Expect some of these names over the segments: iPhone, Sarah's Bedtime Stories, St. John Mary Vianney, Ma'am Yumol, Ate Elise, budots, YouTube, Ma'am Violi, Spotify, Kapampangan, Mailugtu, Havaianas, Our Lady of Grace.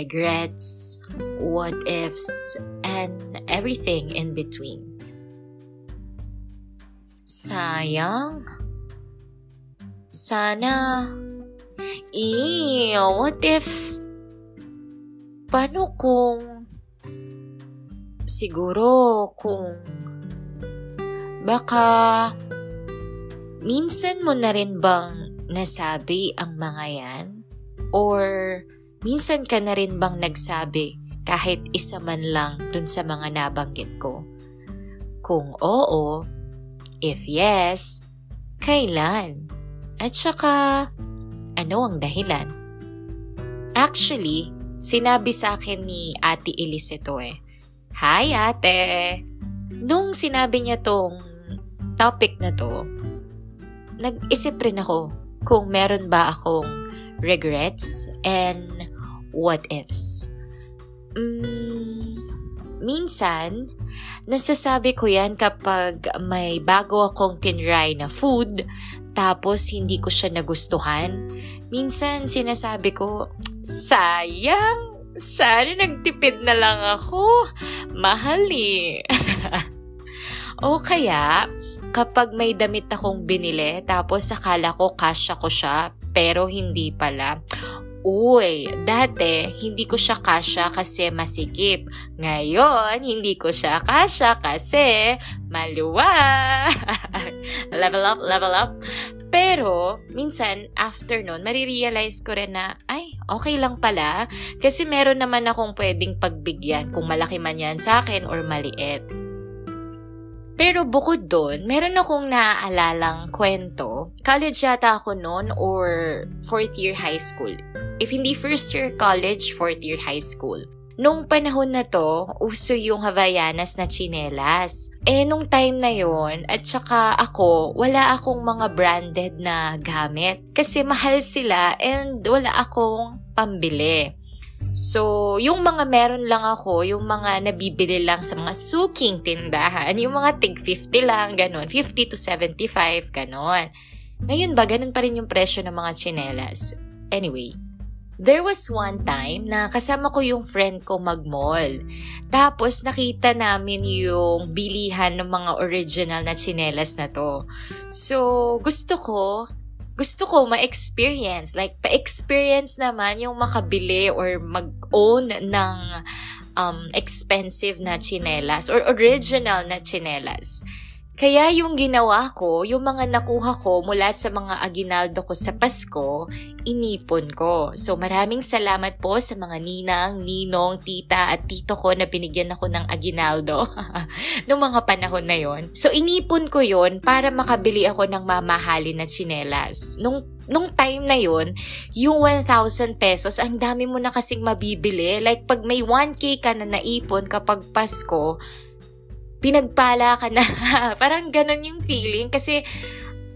regrets, what ifs, and everything in between. Sayang? Sana? Ew, what if? Paano kung? Siguro kung? Baka? Minsan mo na rin bang nasabi ang mga yan? Or minsan ka na rin bang nagsabi kahit isa man lang dun sa mga nabanggit ko? Kung oo, if yes, kailan? At saka, ano ang dahilan? Actually, sinabi sa akin ni Ate Elise ito eh. Hi, Ate! Nung sinabi niya tong topic na to, nag-isip rin ako kung meron ba akong regrets and what ifs. Minsan, nasasabi ko yan kapag may bago akong tinry na food tapos hindi ko siya nagustuhan. Minsan sinasabi ko, sayang, sana nagtipid na lang ako. Mahal eh. O kaya, kapag may damit akong binili tapos akala ko kasya ko siya pero hindi pala. Uy, dati hindi ko siya kasya kasi masikip. Ngayon, hindi ko siya kasya kasi maluwag. Level up. Pero, minsan, after nun, marirealize ko rin na, ay, okay lang pala. Kasi meron naman akong pwedeng pagbigyan kung malaki man yan sa akin or maliit. Pero bukod doon, meron akong naalalang kwento. College yata ako noon or 4th year high school. If hindi first year college, 4th year high school. Nung panahon na to, uso yung Havaianas na tsinelas. Nung time na yon at saka ako, wala akong mga branded na gamit. Kasi mahal sila and wala akong pambili. So, yung mga meron lang ako, yung mga nabibili lang sa mga suking tindahan, yung mga tig 50 lang, ganun, 50 to 75, ganun. Ngayon ba, ganun pa rin yung presyo ng mga tsinelas. Anyway, there was one time na kasama ko yung friend ko mag-mall. Tapos, nakita namin yung bilihan ng mga original na tsinelas na to. So, gusto ko ma-experience. Like, pa-experience naman yung makabili or mag-own ng expensive na tsinelas or original na tsinelas. Kaya yung ginawa ko, yung mga nakuha ko mula sa mga aginaldo ko sa Pasko, inipon ko. So, maraming salamat po sa mga ninang, ninong, tita at tito ko na binigyan ako ng aginaldo noong mga panahon na yon. So, inipon ko yon para makabili ako ng mamahalin na tsinelas. Nung time na yon, yung 1,000 pesos, ang dami mo na kasing mabibili. Like, pag may 1K ka na naipon kapag Pasko, pinagpala ka na. Parang ganun yung feeling kasi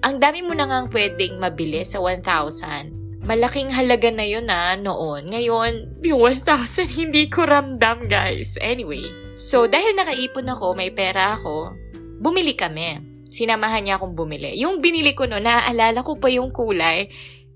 ang dami mo na ngang pwedeng mabili sa 1,000. Malaking halaga na yun noon. Ngayon, yung 1,000 hindi ko ramdam, guys. Anyway, so dahil nakaipon ako, may pera ako, bumili kami. Sinamahan niya akong bumili. Yung binili ko noon, naaalala ko pa yung kulay.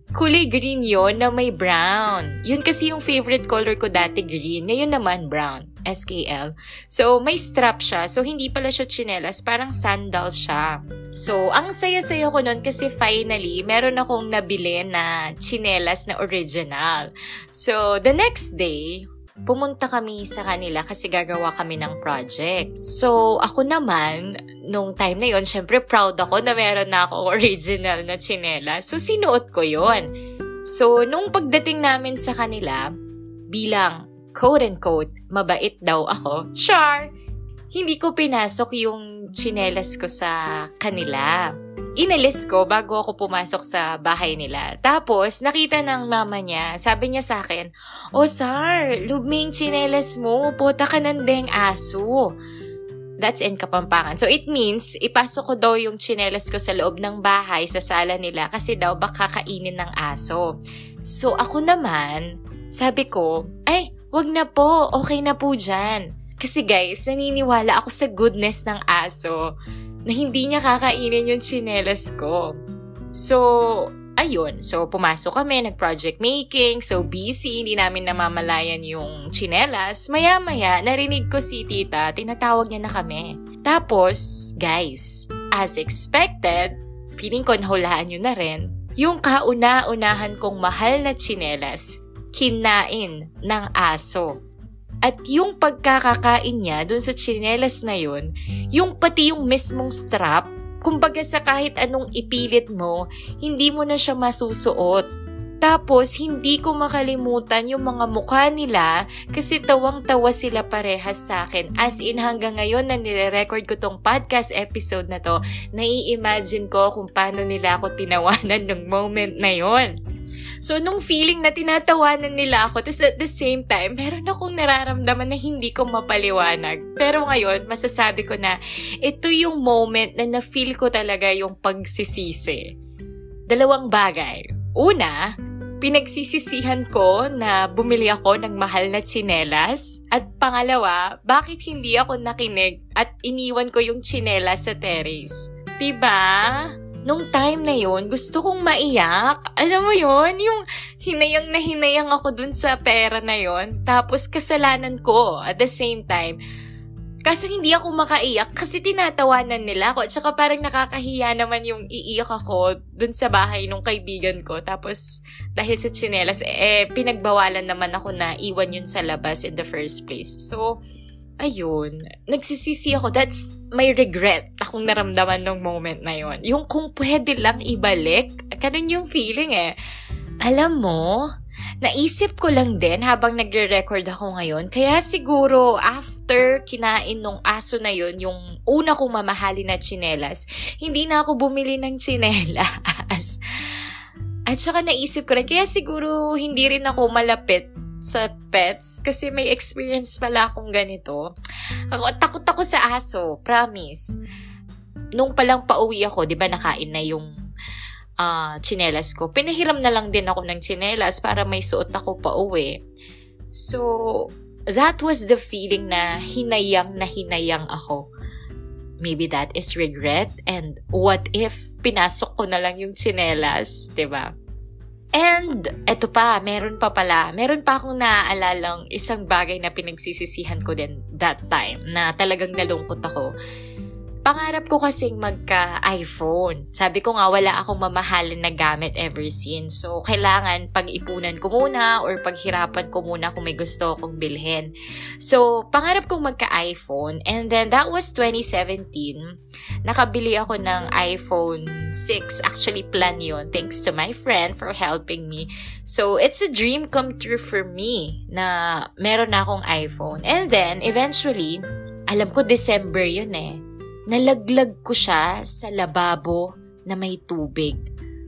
Kulay green yon na may brown. Yun kasi yung favorite color ko dati, green. Ngayon naman, brown. SKL. So, may strap siya. So, hindi pala siya tsinelas. Parang sandal siya. So, ang saya-saya ko nun kasi finally, meron akong nabili na tsinelas na original. So, the next day, pumunta kami sa kanila kasi gagawa kami ng project. So, ako naman, nung time na yon, syempre proud ako na meron na akong original na tsinelas. So, sinuot ko yon. So, nung pagdating namin sa kanila, bilang quote and quote, mabait daw ako. Char! Hindi ko pinasok yung tsinelas ko sa kanila. Inalis ko bago ako pumasok sa bahay nila. Tapos, nakita ng mama niya, sabi niya sa akin, "Oh, Sar, lubming tsinelas mo, puta ka ng deng aso." That's in Kapampangan. So, it means, ipasok ko daw yung tsinelas ko sa loob ng bahay, sa sala nila, kasi daw baka kainin ng aso. So, ako naman, sabi ko, ay, wag na po, okay na po dyan. Kasi guys, naniniwala ako sa goodness ng aso na hindi niya kakainin yung tsinelas ko. So, Ayun, so pumasok kami, nag-project making, so busy, hindi namin namamalayan yung tsinelas. Maya-maya, narinig ko si tita, tinatawag niya na kami. Tapos, guys, as expected, feeling ko nahulaan nyo na rin, yung kauna-unahan kong mahal na tsinelas, kinain ng aso. At yung pagkakakain niya dun sa tsinelas na yun, yung pati yung mismong strap, kumbaga sa kahit anong ipilit mo, hindi mo na siya masusuot. Tapos, hindi ko makalimutan yung mga mukha nila kasi tawang-tawa sila parehas sa akin. As in, hanggang ngayon na nire-record ko tong podcast episode na to, nai-imagine ko kung paano nila ako tinawanan ng moment na yon. So, nung feeling na tinatawanan nila ako, tapos at the same time, meron akong nararamdaman na hindi ko mapaliwanag. Pero ngayon, masasabi ko na ito yung moment na na-feel ko talaga yung pagsisisi. Dalawang bagay. Una, pinagsisisihan ko na bumili ako ng mahal na tsinelas. At pangalawa, bakit hindi ako nakinig at iniwan ko yung tsinelas sa terrace? Diba? Nung time na yon, gusto kong maiyak. Alam mo yon, yung hinayang na hinayang ako dun sa pera na yon. Tapos kasalanan ko at the same time. Kaso hindi ako makaiyak kasi tinatawanan nila ako. At saka parang nakakahiya naman yung iiyak ako dun sa bahay nung kaibigan ko. Tapos dahil sa tsinelas, pinagbawalan naman ako na iwan yun sa labas in the first place. So, ayun, nagsisisi ako. That's my regret akong naramdaman nung moment na yon. Yung kung pwede lang ibalik, ganun yung feeling eh. Alam mo, naisip ko lang din habang nagre-record ako ngayon. Kaya siguro after kinain nung aso na yon, yung una kong mamahalin na tsinelas, hindi na ako bumili ng tsinelas. At saka naisip ko rin, kaya siguro hindi rin ako malapit sa pets kasi may experience pala akong ganito. Takot ako sa aso, promise. Nung palang pauwi ako, 'di ba nakain na yung tsinelas ko. Pinahiram na lang din ako ng tsinelas para may suot ako pauwi. So, that was the feeling na hinayang ako. Maybe that is regret, and what if pinasok ko na lang yung tsinelas, 'di ba? And, eto pa, meron pa akong naaalalang isang bagay na pinagsisisihan ko din that time na talagang nalungkot ako. Pangarap ko kasing magka-iPhone. Sabi ko nga, wala akong mamahalin na gamit ever since. So, kailangan pag-ipunan ko muna or paghirapan ko muna kung may gusto akong bilhin. So, pangarap kong magka-iPhone. And then, that was 2017. Nakabili ako ng iPhone 6. Actually, plan yun. Thanks to my friend for helping me. So, it's a dream come true for me na meron na akong iPhone. And then, eventually, alam ko December yun eh. Nalaglag ko siya sa lababo na may tubig.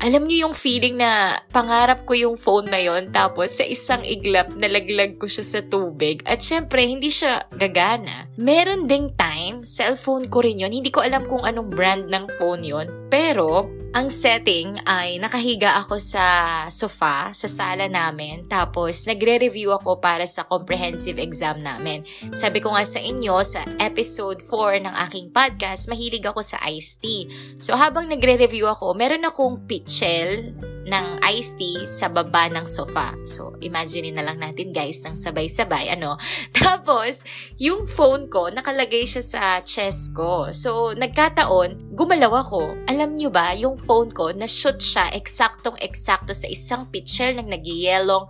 Alam niyo yung feeling na pangarap ko yung phone na yon, tapos sa isang iglap nalaglag ko siya sa tubig at syempre hindi siya gagana. Meron ding time, cellphone ko rin yon. Hindi ko alam kung anong brand ng phone yon, pero ang setting ay nakahiga ako sa sofa, sa sala namin. Tapos, nagre-review ako para sa comprehensive exam namin. Sabi ko nga sa inyo, sa episode 4 ng aking podcast, mahilig ako sa iced tea. So, habang nagre-review ako, meron akong pitchel ng iced tea sa baba ng sofa. So, imagine na lang natin guys, ng sabay-sabay, ano. Tapos, yung phone ko, nakalagay siya sa chest ko. So, nagkataon, gumalaw ako. Alam nyo ba, yung phone ko, na-shoot siya eksaktong-eksakto sa isang pitcher ng nag-yellong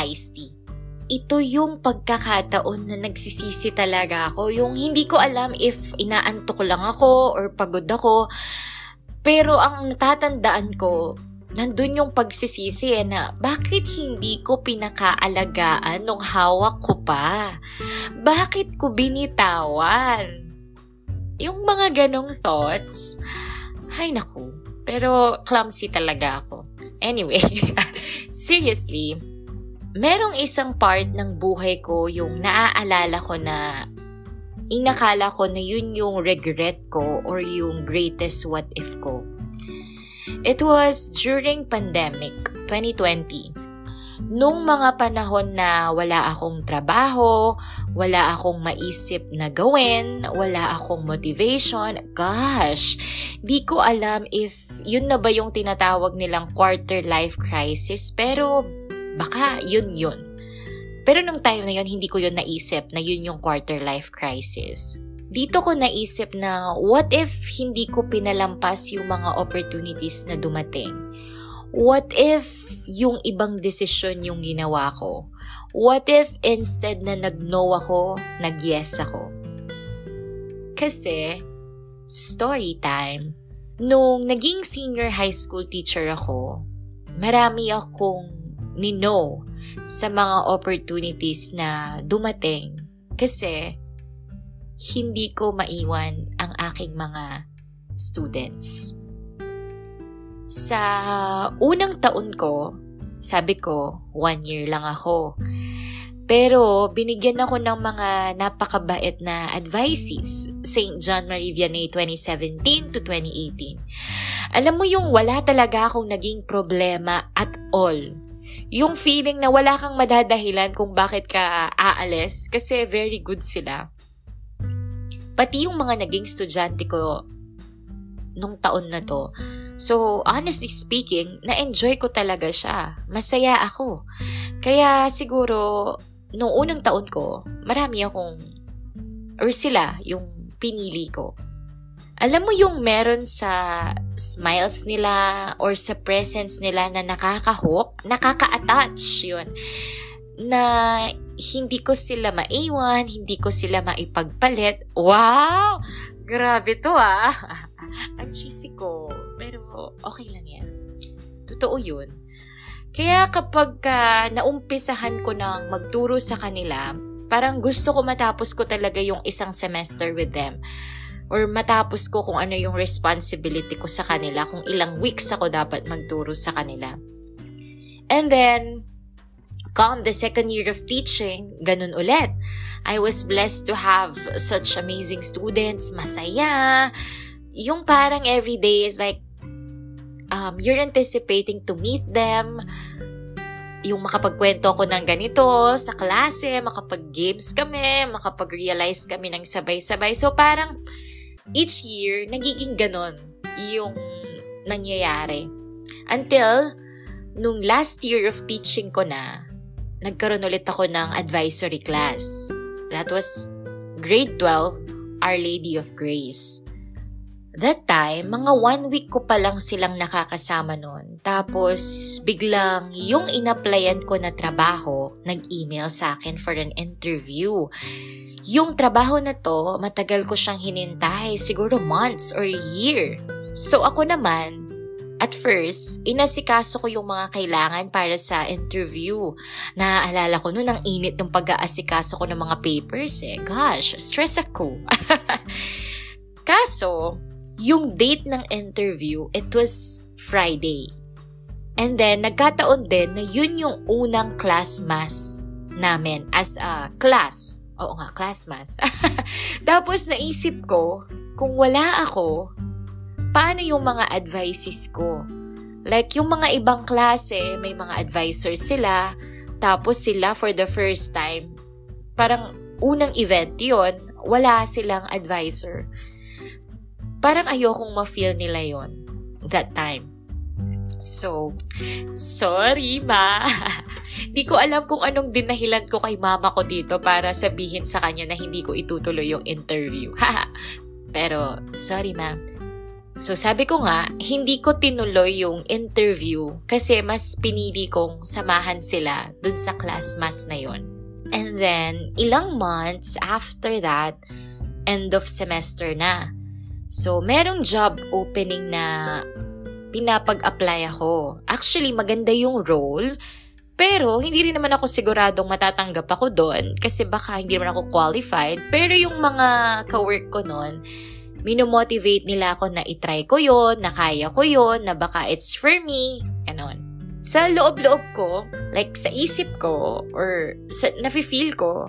iced tea. Ito yung pagkakataon na nagsisisi talaga ako. Yung hindi ko alam if inaantok lang ako or pagod ako. Pero ang natatandaan ko, nandun yung pagsisisi na bakit hindi ko pinakaalagaan nung hawak ko pa? Bakit ko binitawan? Yung mga ganong thoughts, ay naku. Pero clumsy talaga ako. Anyway, seriously, merong isang part ng buhay ko yung naaalala ko na inakala ko na yun yung regret ko or yung greatest what if ko. It was during pandemic, 2020. nung mga panahon na wala akong trabaho, wala akong maisip na gawin, wala akong motivation, gosh, di ko alam if yun na ba yung tinatawag nilang quarter life crisis, pero baka yun. Pero nung time na yun, hindi ko yun naisip na yun yung quarter life crisis. Dito ko naisip na what if hindi ko pinalampas yung mga opportunities na dumating? What if yung ibang desisyon yung ginawa ko? What if instead na nag-no ako, nag-yes ako? Kasi, story time. Nung naging senior high school teacher ako, marami akong ni-no sa mga opportunities na dumating. Kasi, hindi ko maiwan ang aking mga students. Sa unang taon ko, sabi ko, 1 year lang ako. Pero binigyan ako ng mga napakabait na advices. St. John Mary Vianney 2017 to 2018. Alam mo yung wala talaga akong naging problema at all. Yung feeling na wala kang madadahilan kung bakit ka aalis kasi very good sila. Pati yung mga naging estudyante ko nung taon na to. So, honestly speaking, na-enjoy ko talaga siya. Masaya ako. Kaya siguro, nung unang taon ko, marami akong, or sila, yung pinili ko. Alam mo yung meron sa smiles nila or sa presence nila na nakaka-hook, nakaka-attach yun. Na hindi ko sila maiwan, hindi ko sila maipagpalit. Wow! Grabe to ah! Ang cheesy ko. Pero okay lang yan. Totoo yun. Kaya kapag naumpisahan ko ng magturo sa kanila, parang gusto ko matapos ko talaga yung isang semester with them. Or matapos ko kung ano yung responsibility ko sa kanila, kung ilang weeks ako dapat magturo sa kanila. And then, come the second year of teaching, ganun ulit. I was blessed to have such amazing students, masaya. Yung parang every day is like, you're anticipating to meet them. Yung makapagkwento ko ng ganito sa klase, makapag-games kami, makapag-realize kami ng sabay-sabay. So parang each year, nagiging ganun yung nangyayari. Until, nung last year of teaching ko na, nagkaroon ulit ako ng advisory class. That was grade 12, Our Lady of Grace. That time, mga 1 week ko pa lang silang nakakasama nun. Tapos, biglang yung in-applyan ko na trabaho, nag-email sa akin for an interview. Yung trabaho na to, matagal ko siyang hinintay, siguro months or year. So, ako naman, at first, inasikaso ko yung mga kailangan para sa interview. Naaalala ko noon ang init ng pag-aasikaso ko ng mga papers eh. Gosh, stress ako. Kaso, yung date ng interview, it was Friday. And then, nagkataon din na yun yung unang class mass namin as a class. Oo nga, class mass. Tapos, naisip ko, kung wala ako, paano yung mga advices ko? Like, yung mga ibang klase, may mga advisors sila, tapos sila for the first time, parang unang event yon, wala silang advisor. Parang ayokong ma-feel nila yon that time. So, sorry ma. Di ko alam kung anong dinahilan ko kay mama ko dito para sabihin sa kanya na hindi ko itutuloy yung interview. Pero, sorry ma. So sabi ko nga, hindi ko tinuloy yung interview kasi mas pinili kong samahan sila dun sa class mas na yun. And then, ilang months after that, end of semester na. So merong job opening na pinapag-apply ako. Actually, maganda yung role, pero hindi rin naman ako siguradong matatanggap ako dun kasi baka hindi naman ako qualified. Pero yung mga kawork ko nun, minomotivate nila ako na itry ko yun, na kaya ko yun, na baka it's for me, ganon. Sa loob-loob ko, like sa isip ko, or sa nafe-feel ko,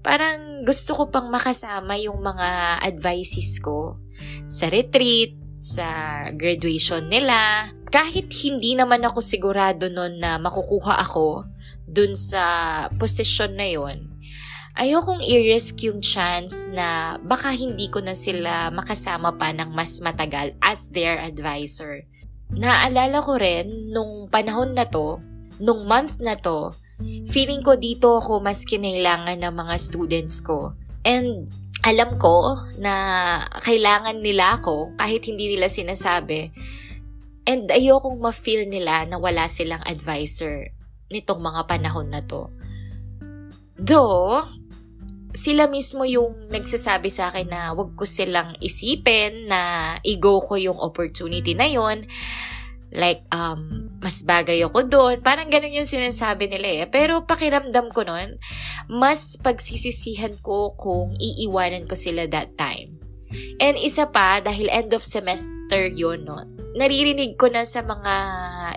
parang gusto ko pang makasama yung mga advices ko sa retreat, sa graduation nila. Kahit hindi naman ako sigurado nun na makukuha ako, dun sa posisyon na yon, ayokong i-risk yung chance na baka hindi ko na sila makasama pa ng mas matagal as their advisor. Naalala ko rin nung panahon na to, nung month na to, feeling ko dito ako mas kinailangan ng mga students ko. And alam ko na kailangan nila ako kahit hindi nila sinasabi. And ayokong ma-feel nila na wala silang advisor nitong mga panahon na to. Though, sila mismo yung nagsasabi sa akin na wag ko silang isipin na i-go ko yung opportunity na yon. Like, mas bagay ako doon. Parang ganun yung sinasabi nila eh. Pero pakiramdam ko nun, mas pagsisisihan ko kung iiwanan ko sila that time. And isa pa, dahil end of semester yun, no? Naririnig ko na sa mga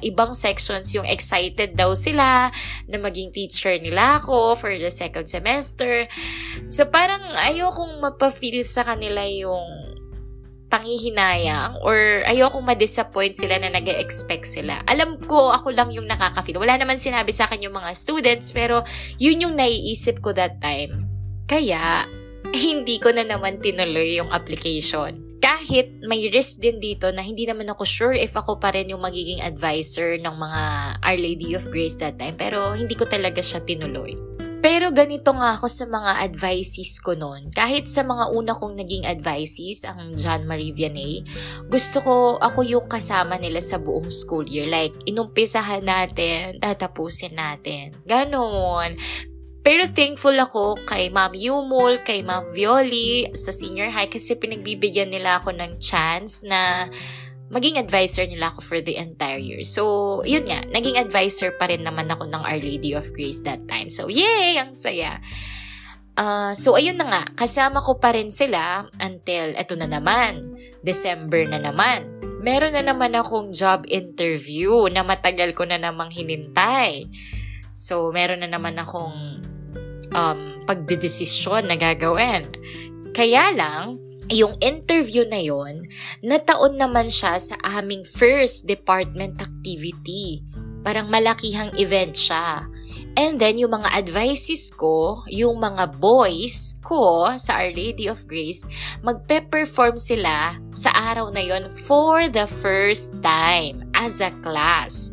ibang sections yung excited daw sila na maging teacher nila ako for the second semester. So parang ayokong mapafeel sa kanila yung panghihinayang or ayokong ma-disappoint sila na nag-expect sila. Alam ko ako lang yung nakaka-feel. Wala naman sinabi sa akin yung mga students pero yun yung naiisip ko that time. Kaya hindi ko na naman tinuloy yung application. Kahit may risk din dito na hindi naman ako sure if ako pa rin yung magiging advisor ng mga Our Lady of Grace that time. Pero hindi ko talaga siya tinuloy. Pero ganito nga ako sa mga advices ko noon. Kahit sa mga una kong naging advices, ang John Mary Vianney, gusto ko ako yung kasama nila sa buong school year. Like, inumpisahan natin, tatapusin natin. Ganon. Pero thankful ako kay Ma'am Yumol, kay Ma'am Violi sa senior high kasi pinagbibigyan nila ako ng chance na maging advisor nila ako for the entire year. So, yun nga, naging advisor pa rin naman ako ng Our Lady of Grace that time. So, yay! Ang saya! So, ayun na nga, kasama ko pa rin sila until eto na naman, December na naman. Meron na naman akong job interview na matagal ko na namang hinintay. So, meron na naman akong pagdedesisyon na gagawin. Kaya lang, yung interview na yon, nataon naman siya sa aming first department activity. Parang malakihang event siya. And then, yung mga advices ko, yung mga boys ko sa Our Lady of Grace, magpe-perform sila sa araw na yon for the first time as a class.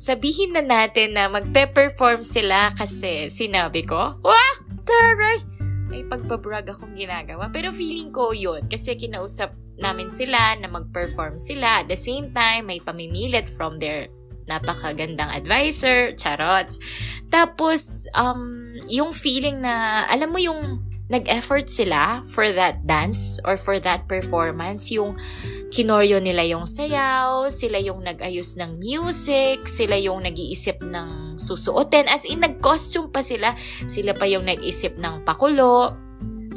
Sabihin na natin na magpe-perform sila kasi sinabi ko, wah! Taray! May pagbabrag akong ginagawa. Pero feeling ko yun kasi kinausap namin sila na mag-perform sila. At the same time, may pamimilit from their napakagandang advisor, charots. Tapos, yung feeling na, alam mo yung nag-effort sila for that dance or for that performance, yung kinoryo nila yung sayaw, sila yung nag-ayos ng music, sila yung nag-iisip ng susuotin. As in, nag-costume pa sila. Sila pa yung nag-isip ng pakulo.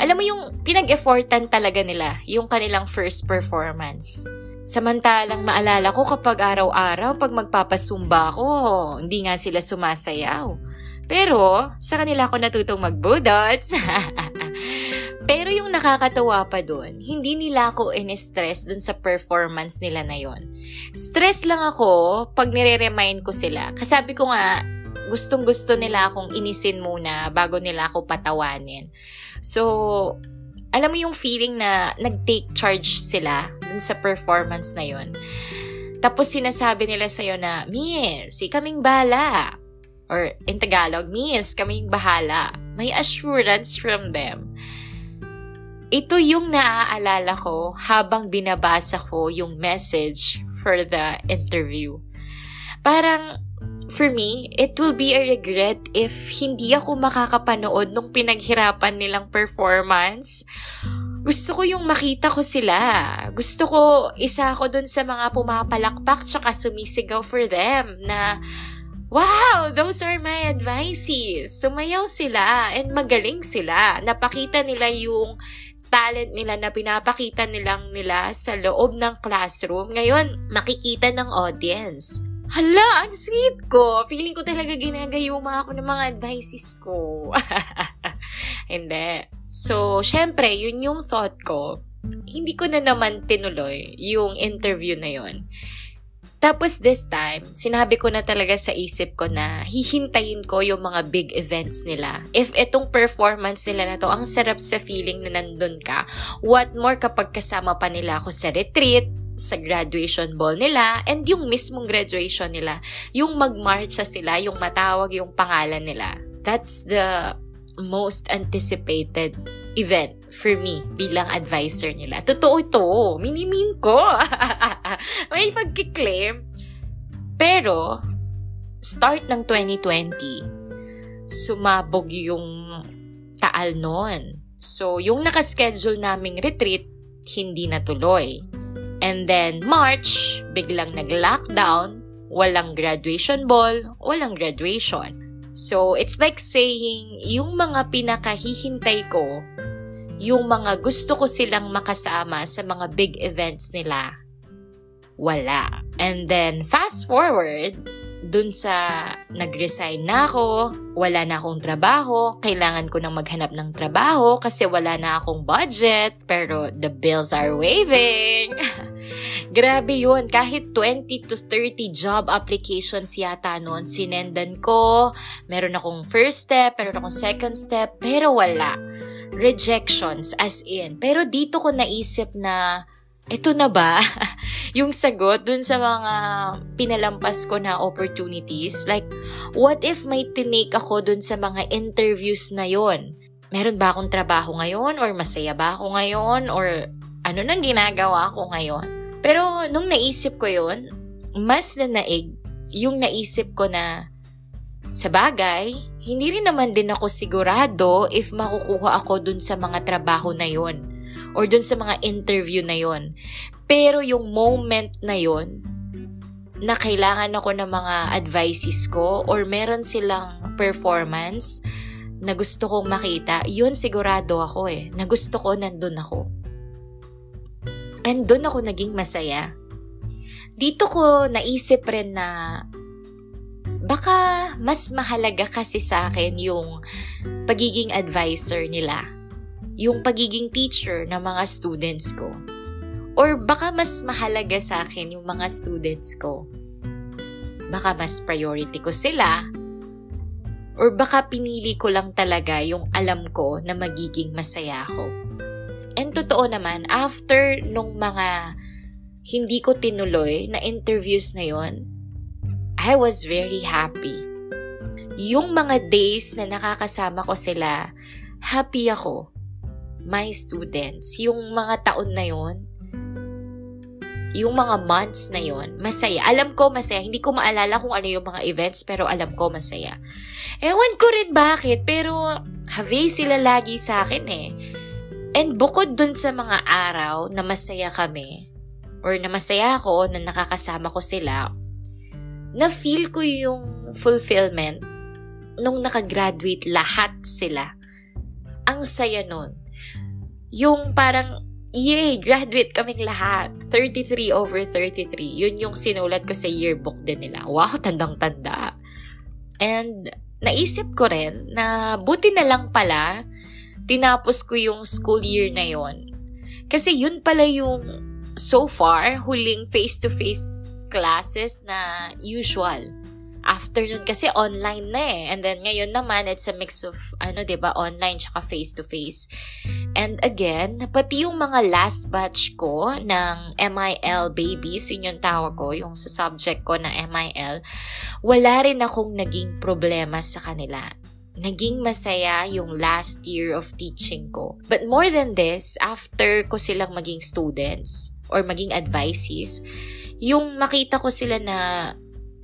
Alam mo yung pinag-effortan talaga nila, yung kanilang first performance. Samantalang maalala ko kapag araw-araw, pag magpapasumba ako, hindi nga sila sumasayaw. Pero, sa kanila ako natutong magbudots. Pero yung nakakatawa pa dun, hindi nila ako in-stress dun sa performance nila na yon. Stress lang ako pag nire-remind ko sila. Kasabi ko nga, gustong-gusto nila akong inisin muna bago nila ako patawanin. So, alam mo yung feeling na nag-take charge sila dun sa performance na yon. Tapos sinasabi nila sa'yo na, Miss, kaming bahala. Or in Tagalog, Miss, kaming bahala. May assurance from them. Ito yung naaalala ko habang binabasa ko yung message for the interview. Parang, for me, it will be a regret if hindi ako makakapanood nung pinaghirapan nilang performance. Gusto ko yung makita ko sila. Gusto ko, isa ako dun sa mga pumapalakpak tsaka sumisigaw for them na, wow! Those are my advices! Sumayaw sila and magaling sila. Napakita nila yung talent nila na pinapakita nila sa loob ng classroom. Ngayon, makikita ng audience. Hala, ang sweet ko! Feeling ko talaga ginagayuma ako ng mga advices ko. Hindi. So, syempre, yun yung thought ko. Hindi ko na naman tinuloy yung interview na yun. Tapos this time, sinabi ko na talaga sa isip ko na hihintayin ko yung mga big events nila. If etong performance nila na to, ang sarap sa feeling na nandun ka, what more kapag kasama pa nila ako sa retreat, sa graduation ball nila, and yung mismong graduation nila, yung magmarcha sila, yung matawag yung pangalan nila. That's the most anticipated event for me bilang advisor nila. Totoo ito. Minimin ko. May pagkiklaim. Pero, start ng 2020, sumabog yung taal noon. So, yung nakaschedule naming retreat, hindi natuloy. And then, March, biglang nag-lockdown, walang graduation ball, walang graduation. So, it's like saying, yung mga pinakahihintay ko, yung mga gusto ko silang makasama sa mga big events nila, wala. And then, fast forward, dun sa nag-resign na ako, wala na akong trabaho, kailangan ko nang maghanap ng trabaho kasi wala na akong budget, pero the bills are waving. Grabe yun, kahit 20 to 30 job applications yata noon, sinendan ko, meron akong first step, meron akong second step, pero wala. Rejections, as in. Pero dito ko naisip na, eto na ba? Yung sagot dun sa mga pinalampas ko na opportunities, like, what if may tinake ako dun sa mga interviews na yon? Meron ba akong trabaho ngayon? Or masaya ba ako ngayon? Or ano nang ginagawa ko ngayon? Pero nung naisip ko yun, mas nanaig yung naisip ko na sa bagay, hindi rin naman din ako sigurado if makukuha ako dun sa mga trabaho na yun or dun sa mga interview na yun. Pero yung moment na yun, na kailangan ako ng mga advices ko or meron silang performance na gusto kong makita, yun sigurado ako na gusto ko, nandun ako. And doon ako naging masaya. Dito ko naisip rin na baka mas mahalaga kasi sa akin yung pagiging advisor nila. Yung pagiging teacher ng mga students ko. Or baka mas mahalaga sa akin yung mga students ko. Baka mas priority ko sila. Or baka pinili ko lang talaga yung alam ko na magiging masaya ako. And totoo naman, after nung mga hindi ko tinuloy na interviews na yon, I was very happy. Yung mga days na nakakasama ko sila, happy ako. My students, yung mga taon na yon, yung mga months na yon, masaya. Alam ko masaya. Hindi ko maalala kung ano yung mga events, pero alam ko masaya. Ewan ko rin bakit, pero happy sila lagi sa akin And bukod dun sa mga araw na masaya kami, or na masaya ako na nakakasama ko sila, na-feel ko yung fulfillment nung nakagraduate lahat sila. Ang saya nun. Yung parang, yay, graduate kaming lahat. 33/33. Yun yung sinulat ko sa yearbook din nila. Wow, tandang-tanda. And naisip ko rin na buti na lang pala tinapos ko yung school year na yon. Kasi yun pala yung so far, huling face-to-face classes na usual. After nun kasi online na And then ngayon naman, it's a mix of, online tsaka face-to-face. And again, pati yung mga last batch ko ng MIL babies, yun yung tawag ko, yung sa subject ko na MIL, wala rin akong naging problema sa kanila. Naging masaya yung last year of teaching ko. But more than this, after ko silang maging students or maging advisees, yung makita ko sila na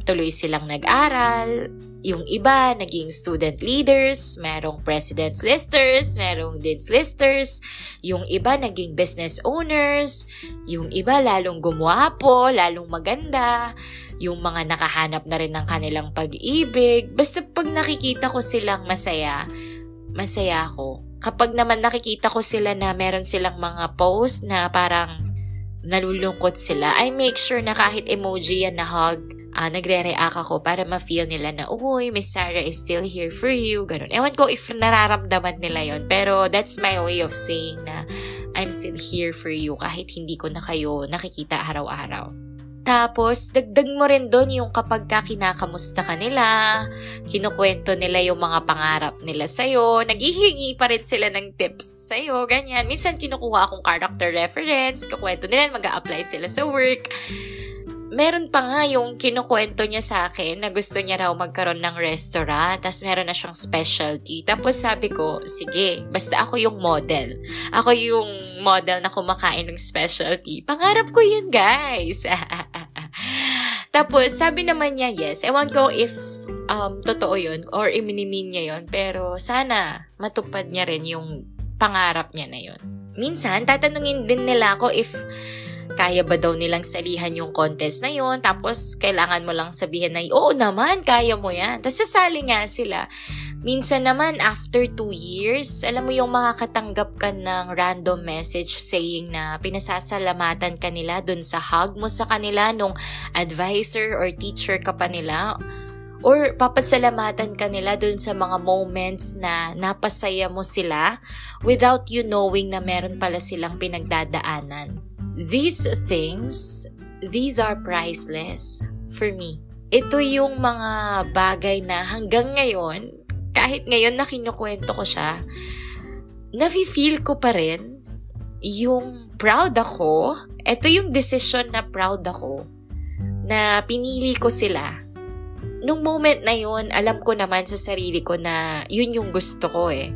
tuloy silang nag-aral, yung iba naging student leaders, merong president's listers, merong dean's listers, yung iba naging business owners, yung iba lalong gumwapo, lalong maganda, yung mga nakahanap na rin ng kanilang pag-ibig. Basta pag nakikita ko silang masaya, masaya ako. Kapag naman nakikita ko sila na meron silang mga post na parang nalulungkot sila, I make sure na kahit emoji yan na hug, nagre-react ako para ma-feel nila na, uy, Miss Sarah is still here for you, ganun. Ewan ko if nararamdaman nila yon, pero that's my way of saying na I'm still here for you kahit hindi ko na kayo nakikita araw-araw. Tapos, dagdag mo rin doon yung kapag ka kinakamusta ka nila, kinukwento nila yung mga pangarap nila sa'yo, naghihingi pa rin sila ng tips sa'yo, ganyan. Minsan, kinukuha akong character reference, kukwento nila, mag-a-apply sila sa work. Meron pa nga yung kinukwento niya sa akin na gusto niya raw magkaroon ng restaurant, tapos meron na siyang specialty. Tapos sabi ko, sige, basta ako yung model. Ako yung model na kumakain ng specialty. Pangarap ko yun, guys! Tapos sabi naman niya, yes. Ewan ko if totoo yun or iminimin niya yun, pero sana matupad niya rin yung pangarap niya na yun. Minsan, tatanungin din nila ako if kaya ba daw nilang salihan yung contest na yun? Tapos, kailangan mo lang sabihin na, oo naman, kaya mo yan. Tapos, sasali nga sila. Minsan naman, after 2 years, alam mo yung makakatanggap ka ng random message saying na pinasasalamatan ka nila dun sa hug mo sa kanila nung advisor or teacher ka pa nila. Or papasalamatan ka nila dun sa mga moments na napasaya mo sila without you knowing na meron pala silang pinagdadaanan. These things, these are priceless for me. Ito yung mga bagay na hanggang ngayon, kahit ngayon na kinukwento ko siya, nafe-feel ko pa rin yung proud ako. Ito yung decision na proud ako, na pinili ko sila. Nung moment na yun, alam ko naman sa sarili ko na yun yung gusto ko eh.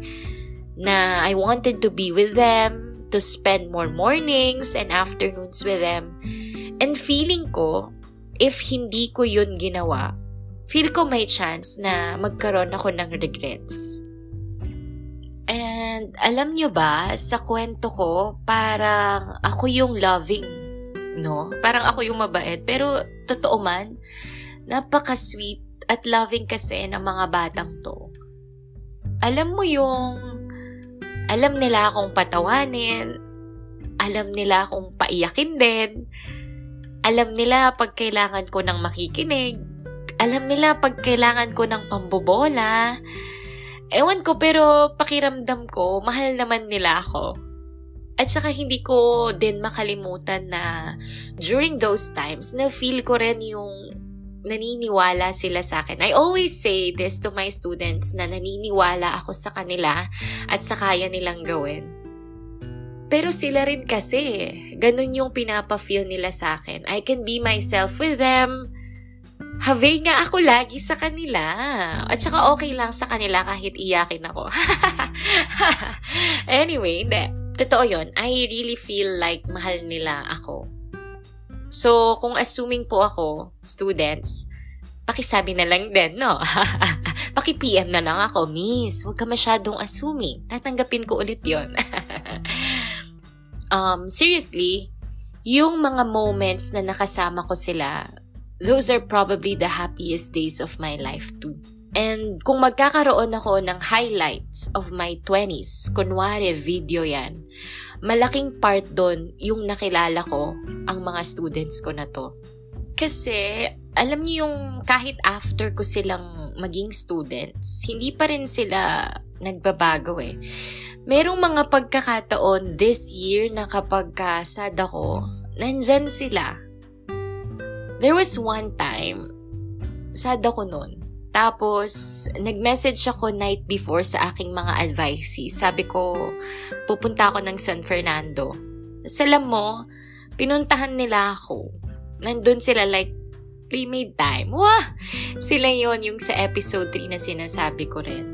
Na I wanted to be with them, to spend more mornings and afternoons with them. And feeling ko, if hindi ko yun ginawa, feel ko may chance na magkaroon ako ng regrets. And alam nyo ba, sa kwento ko, parang ako yung loving, no? Parang ako yung mabait. Pero totoo man, napaka-sweet at loving kasi ng mga batang to. Alam mo yung alam nila akong patawanin, alam nila akong paiyakin din, alam nila pag kailangan ko ng makikinig, alam nila pag kailangan ko ng pambobola. Ewan ko pero pakiramdam ko, mahal naman nila ako. At saka hindi ko din makalimutan na during those times, na-feel ko rin yung naniniwala sila sa akin. I always say this to my students na naniniwala ako sa kanila at sa kaya nilang gawin. Pero sila rin kasi, ganun yung pinapa-feel nila sa akin. I can be myself with them. Havey nga ako lagi sa kanila. At saka okay lang sa kanila kahit iyakin ako. Anyway, hindi. Totoo yun. I really feel like mahal nila ako. So, kung assuming po ako, students, pakisabi na lang din, no? Paki-PM na lang ako, miss, huwag ka masyadong assuming. Tatanggapin ko ulit yun. Seriously, yung mga moments na nakasama ko sila, those are probably the happiest days of my life too. And kung magkakaroon ako ng highlights of my 20s, kunwari video yan, malaking part doon yung nakilala ko ang mga students ko na to. Kasi, alam niyo yung kahit after ko silang maging students, hindi pa rin sila nagbabago eh. Merong mga pagkakataon this year na kapag sad ako, nandyan sila. There was one time, sad ako noon. Tapos, nag-message ako night before sa aking mga advisees. Sabi ko, pupunta ako ng San Fernando. Alam mo, pinuntahan nila ako. Nandun sila like, they made time. Wah! Sila yon yung sa episode 3 na sinasabi ko rin.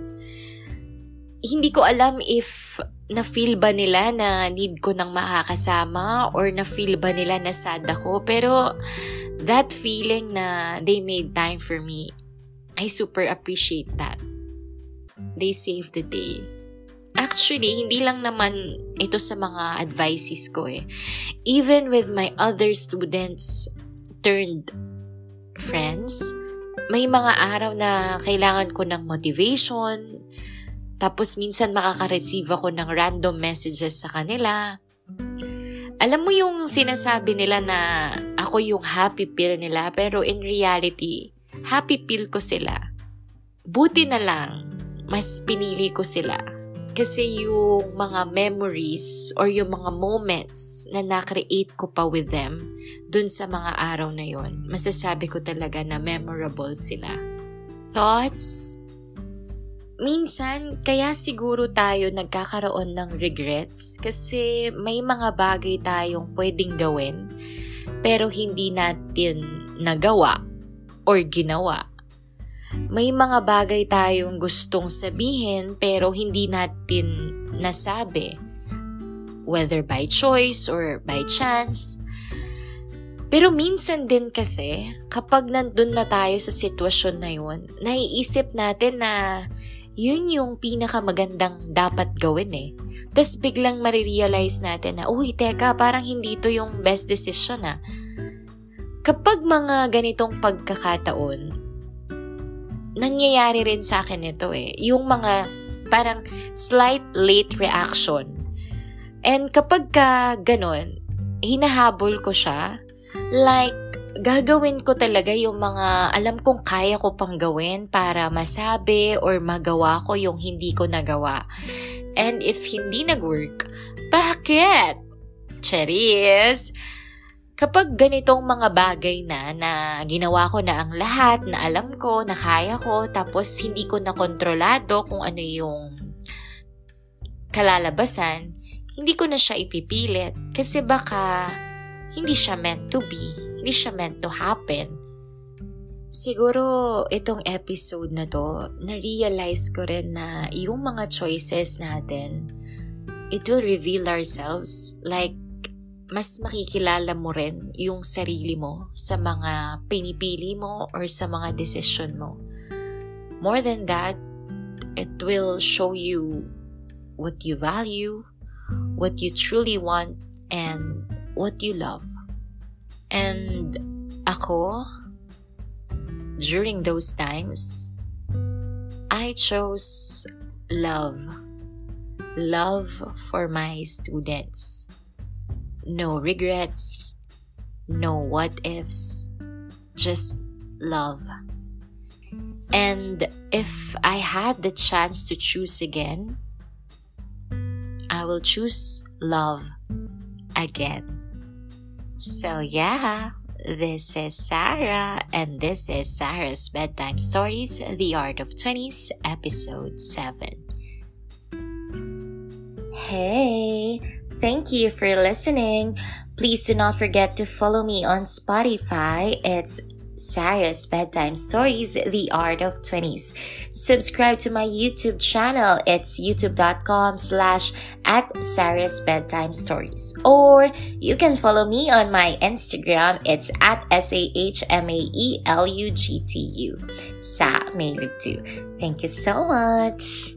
Hindi ko alam if na-feel ba nila na need ko ng makakasama or na-feel ba nila na sad ako. Pero, that feeling na they made time for me, I super appreciate that. They saved the day. Actually, hindi lang naman ito sa mga advices ko eh. Even with my other students turned friends, may mga araw na kailangan ko ng motivation, tapos minsan makaka-receive ako ng random messages sa kanila. Alam mo yung sinasabi nila na ako yung happy pill nila, pero in reality, happy pill ko sila. Buti na lang, mas pinili ko sila Kasi yung mga memories or yung mga moments na na-create ko pa with them dun sa mga araw na yon, masasabi ko talaga na memorable sila. Thoughts? Minsan, kaya siguro tayo nagkakaroon ng regrets kasi may mga bagay tayong pwedeng gawin pero hindi natin nagawa or ginawa. May mga bagay tayong gustong sabihin pero hindi natin nasabi, whether by choice or by chance. Pero minsan din kasi, kapag nandun na tayo sa sitwasyon na yun, naiisip natin na yun yung pinakamagandang dapat gawin eh. Tapos biglang marirealize natin na, uy, teka, parang hindi to yung best decision ah. Kapag mga ganitong pagkakataon, nangyayari rin sa akin ito eh. Yung mga parang slight late reaction. And kapag ka ganun, hinahabol ko siya. Like, gagawin ko talaga yung mga alam kong kaya ko pang gawin para masabi or magawa ko yung hindi ko nagawa. And if hindi nag-work, bakit? Cheers! Kapag ganitong mga bagay na ginawa ko na ang lahat, na alam ko, na kaya ko, tapos hindi ko na kontrolado kung ano yung kalalabasan, hindi ko na siya ipipilit kasi baka hindi siya meant to be, hindi siya meant to happen. Siguro itong episode na to, na-realize ko rin na yung mga choices natin, it will reveal ourselves. Like, mas makikilala mo rin yung sarili mo sa mga pinipili mo or sa mga decision mo. More than that, it will show you what you value, what you truly want, and what you love. And ako, during those times, I chose love. Love for my students. No regrets, no what-ifs, just love. And if I had the chance to choose again, I will choose love again. So yeah, this is Sarah, and this is Sarah's Bedtime Stories, The Art of 20s, Episode 7. Hey, thank you for listening. Please do not forget to follow me on Spotify. It's Sarah's Bedtime Stories, The Art of 20s. Subscribe to my YouTube channel. It's youtube.com/@Sarah's Bedtime Stories. Or you can follow me on my Instagram. It's @SAHMAELUGTU. Sa Mailugtu. Thank you so much.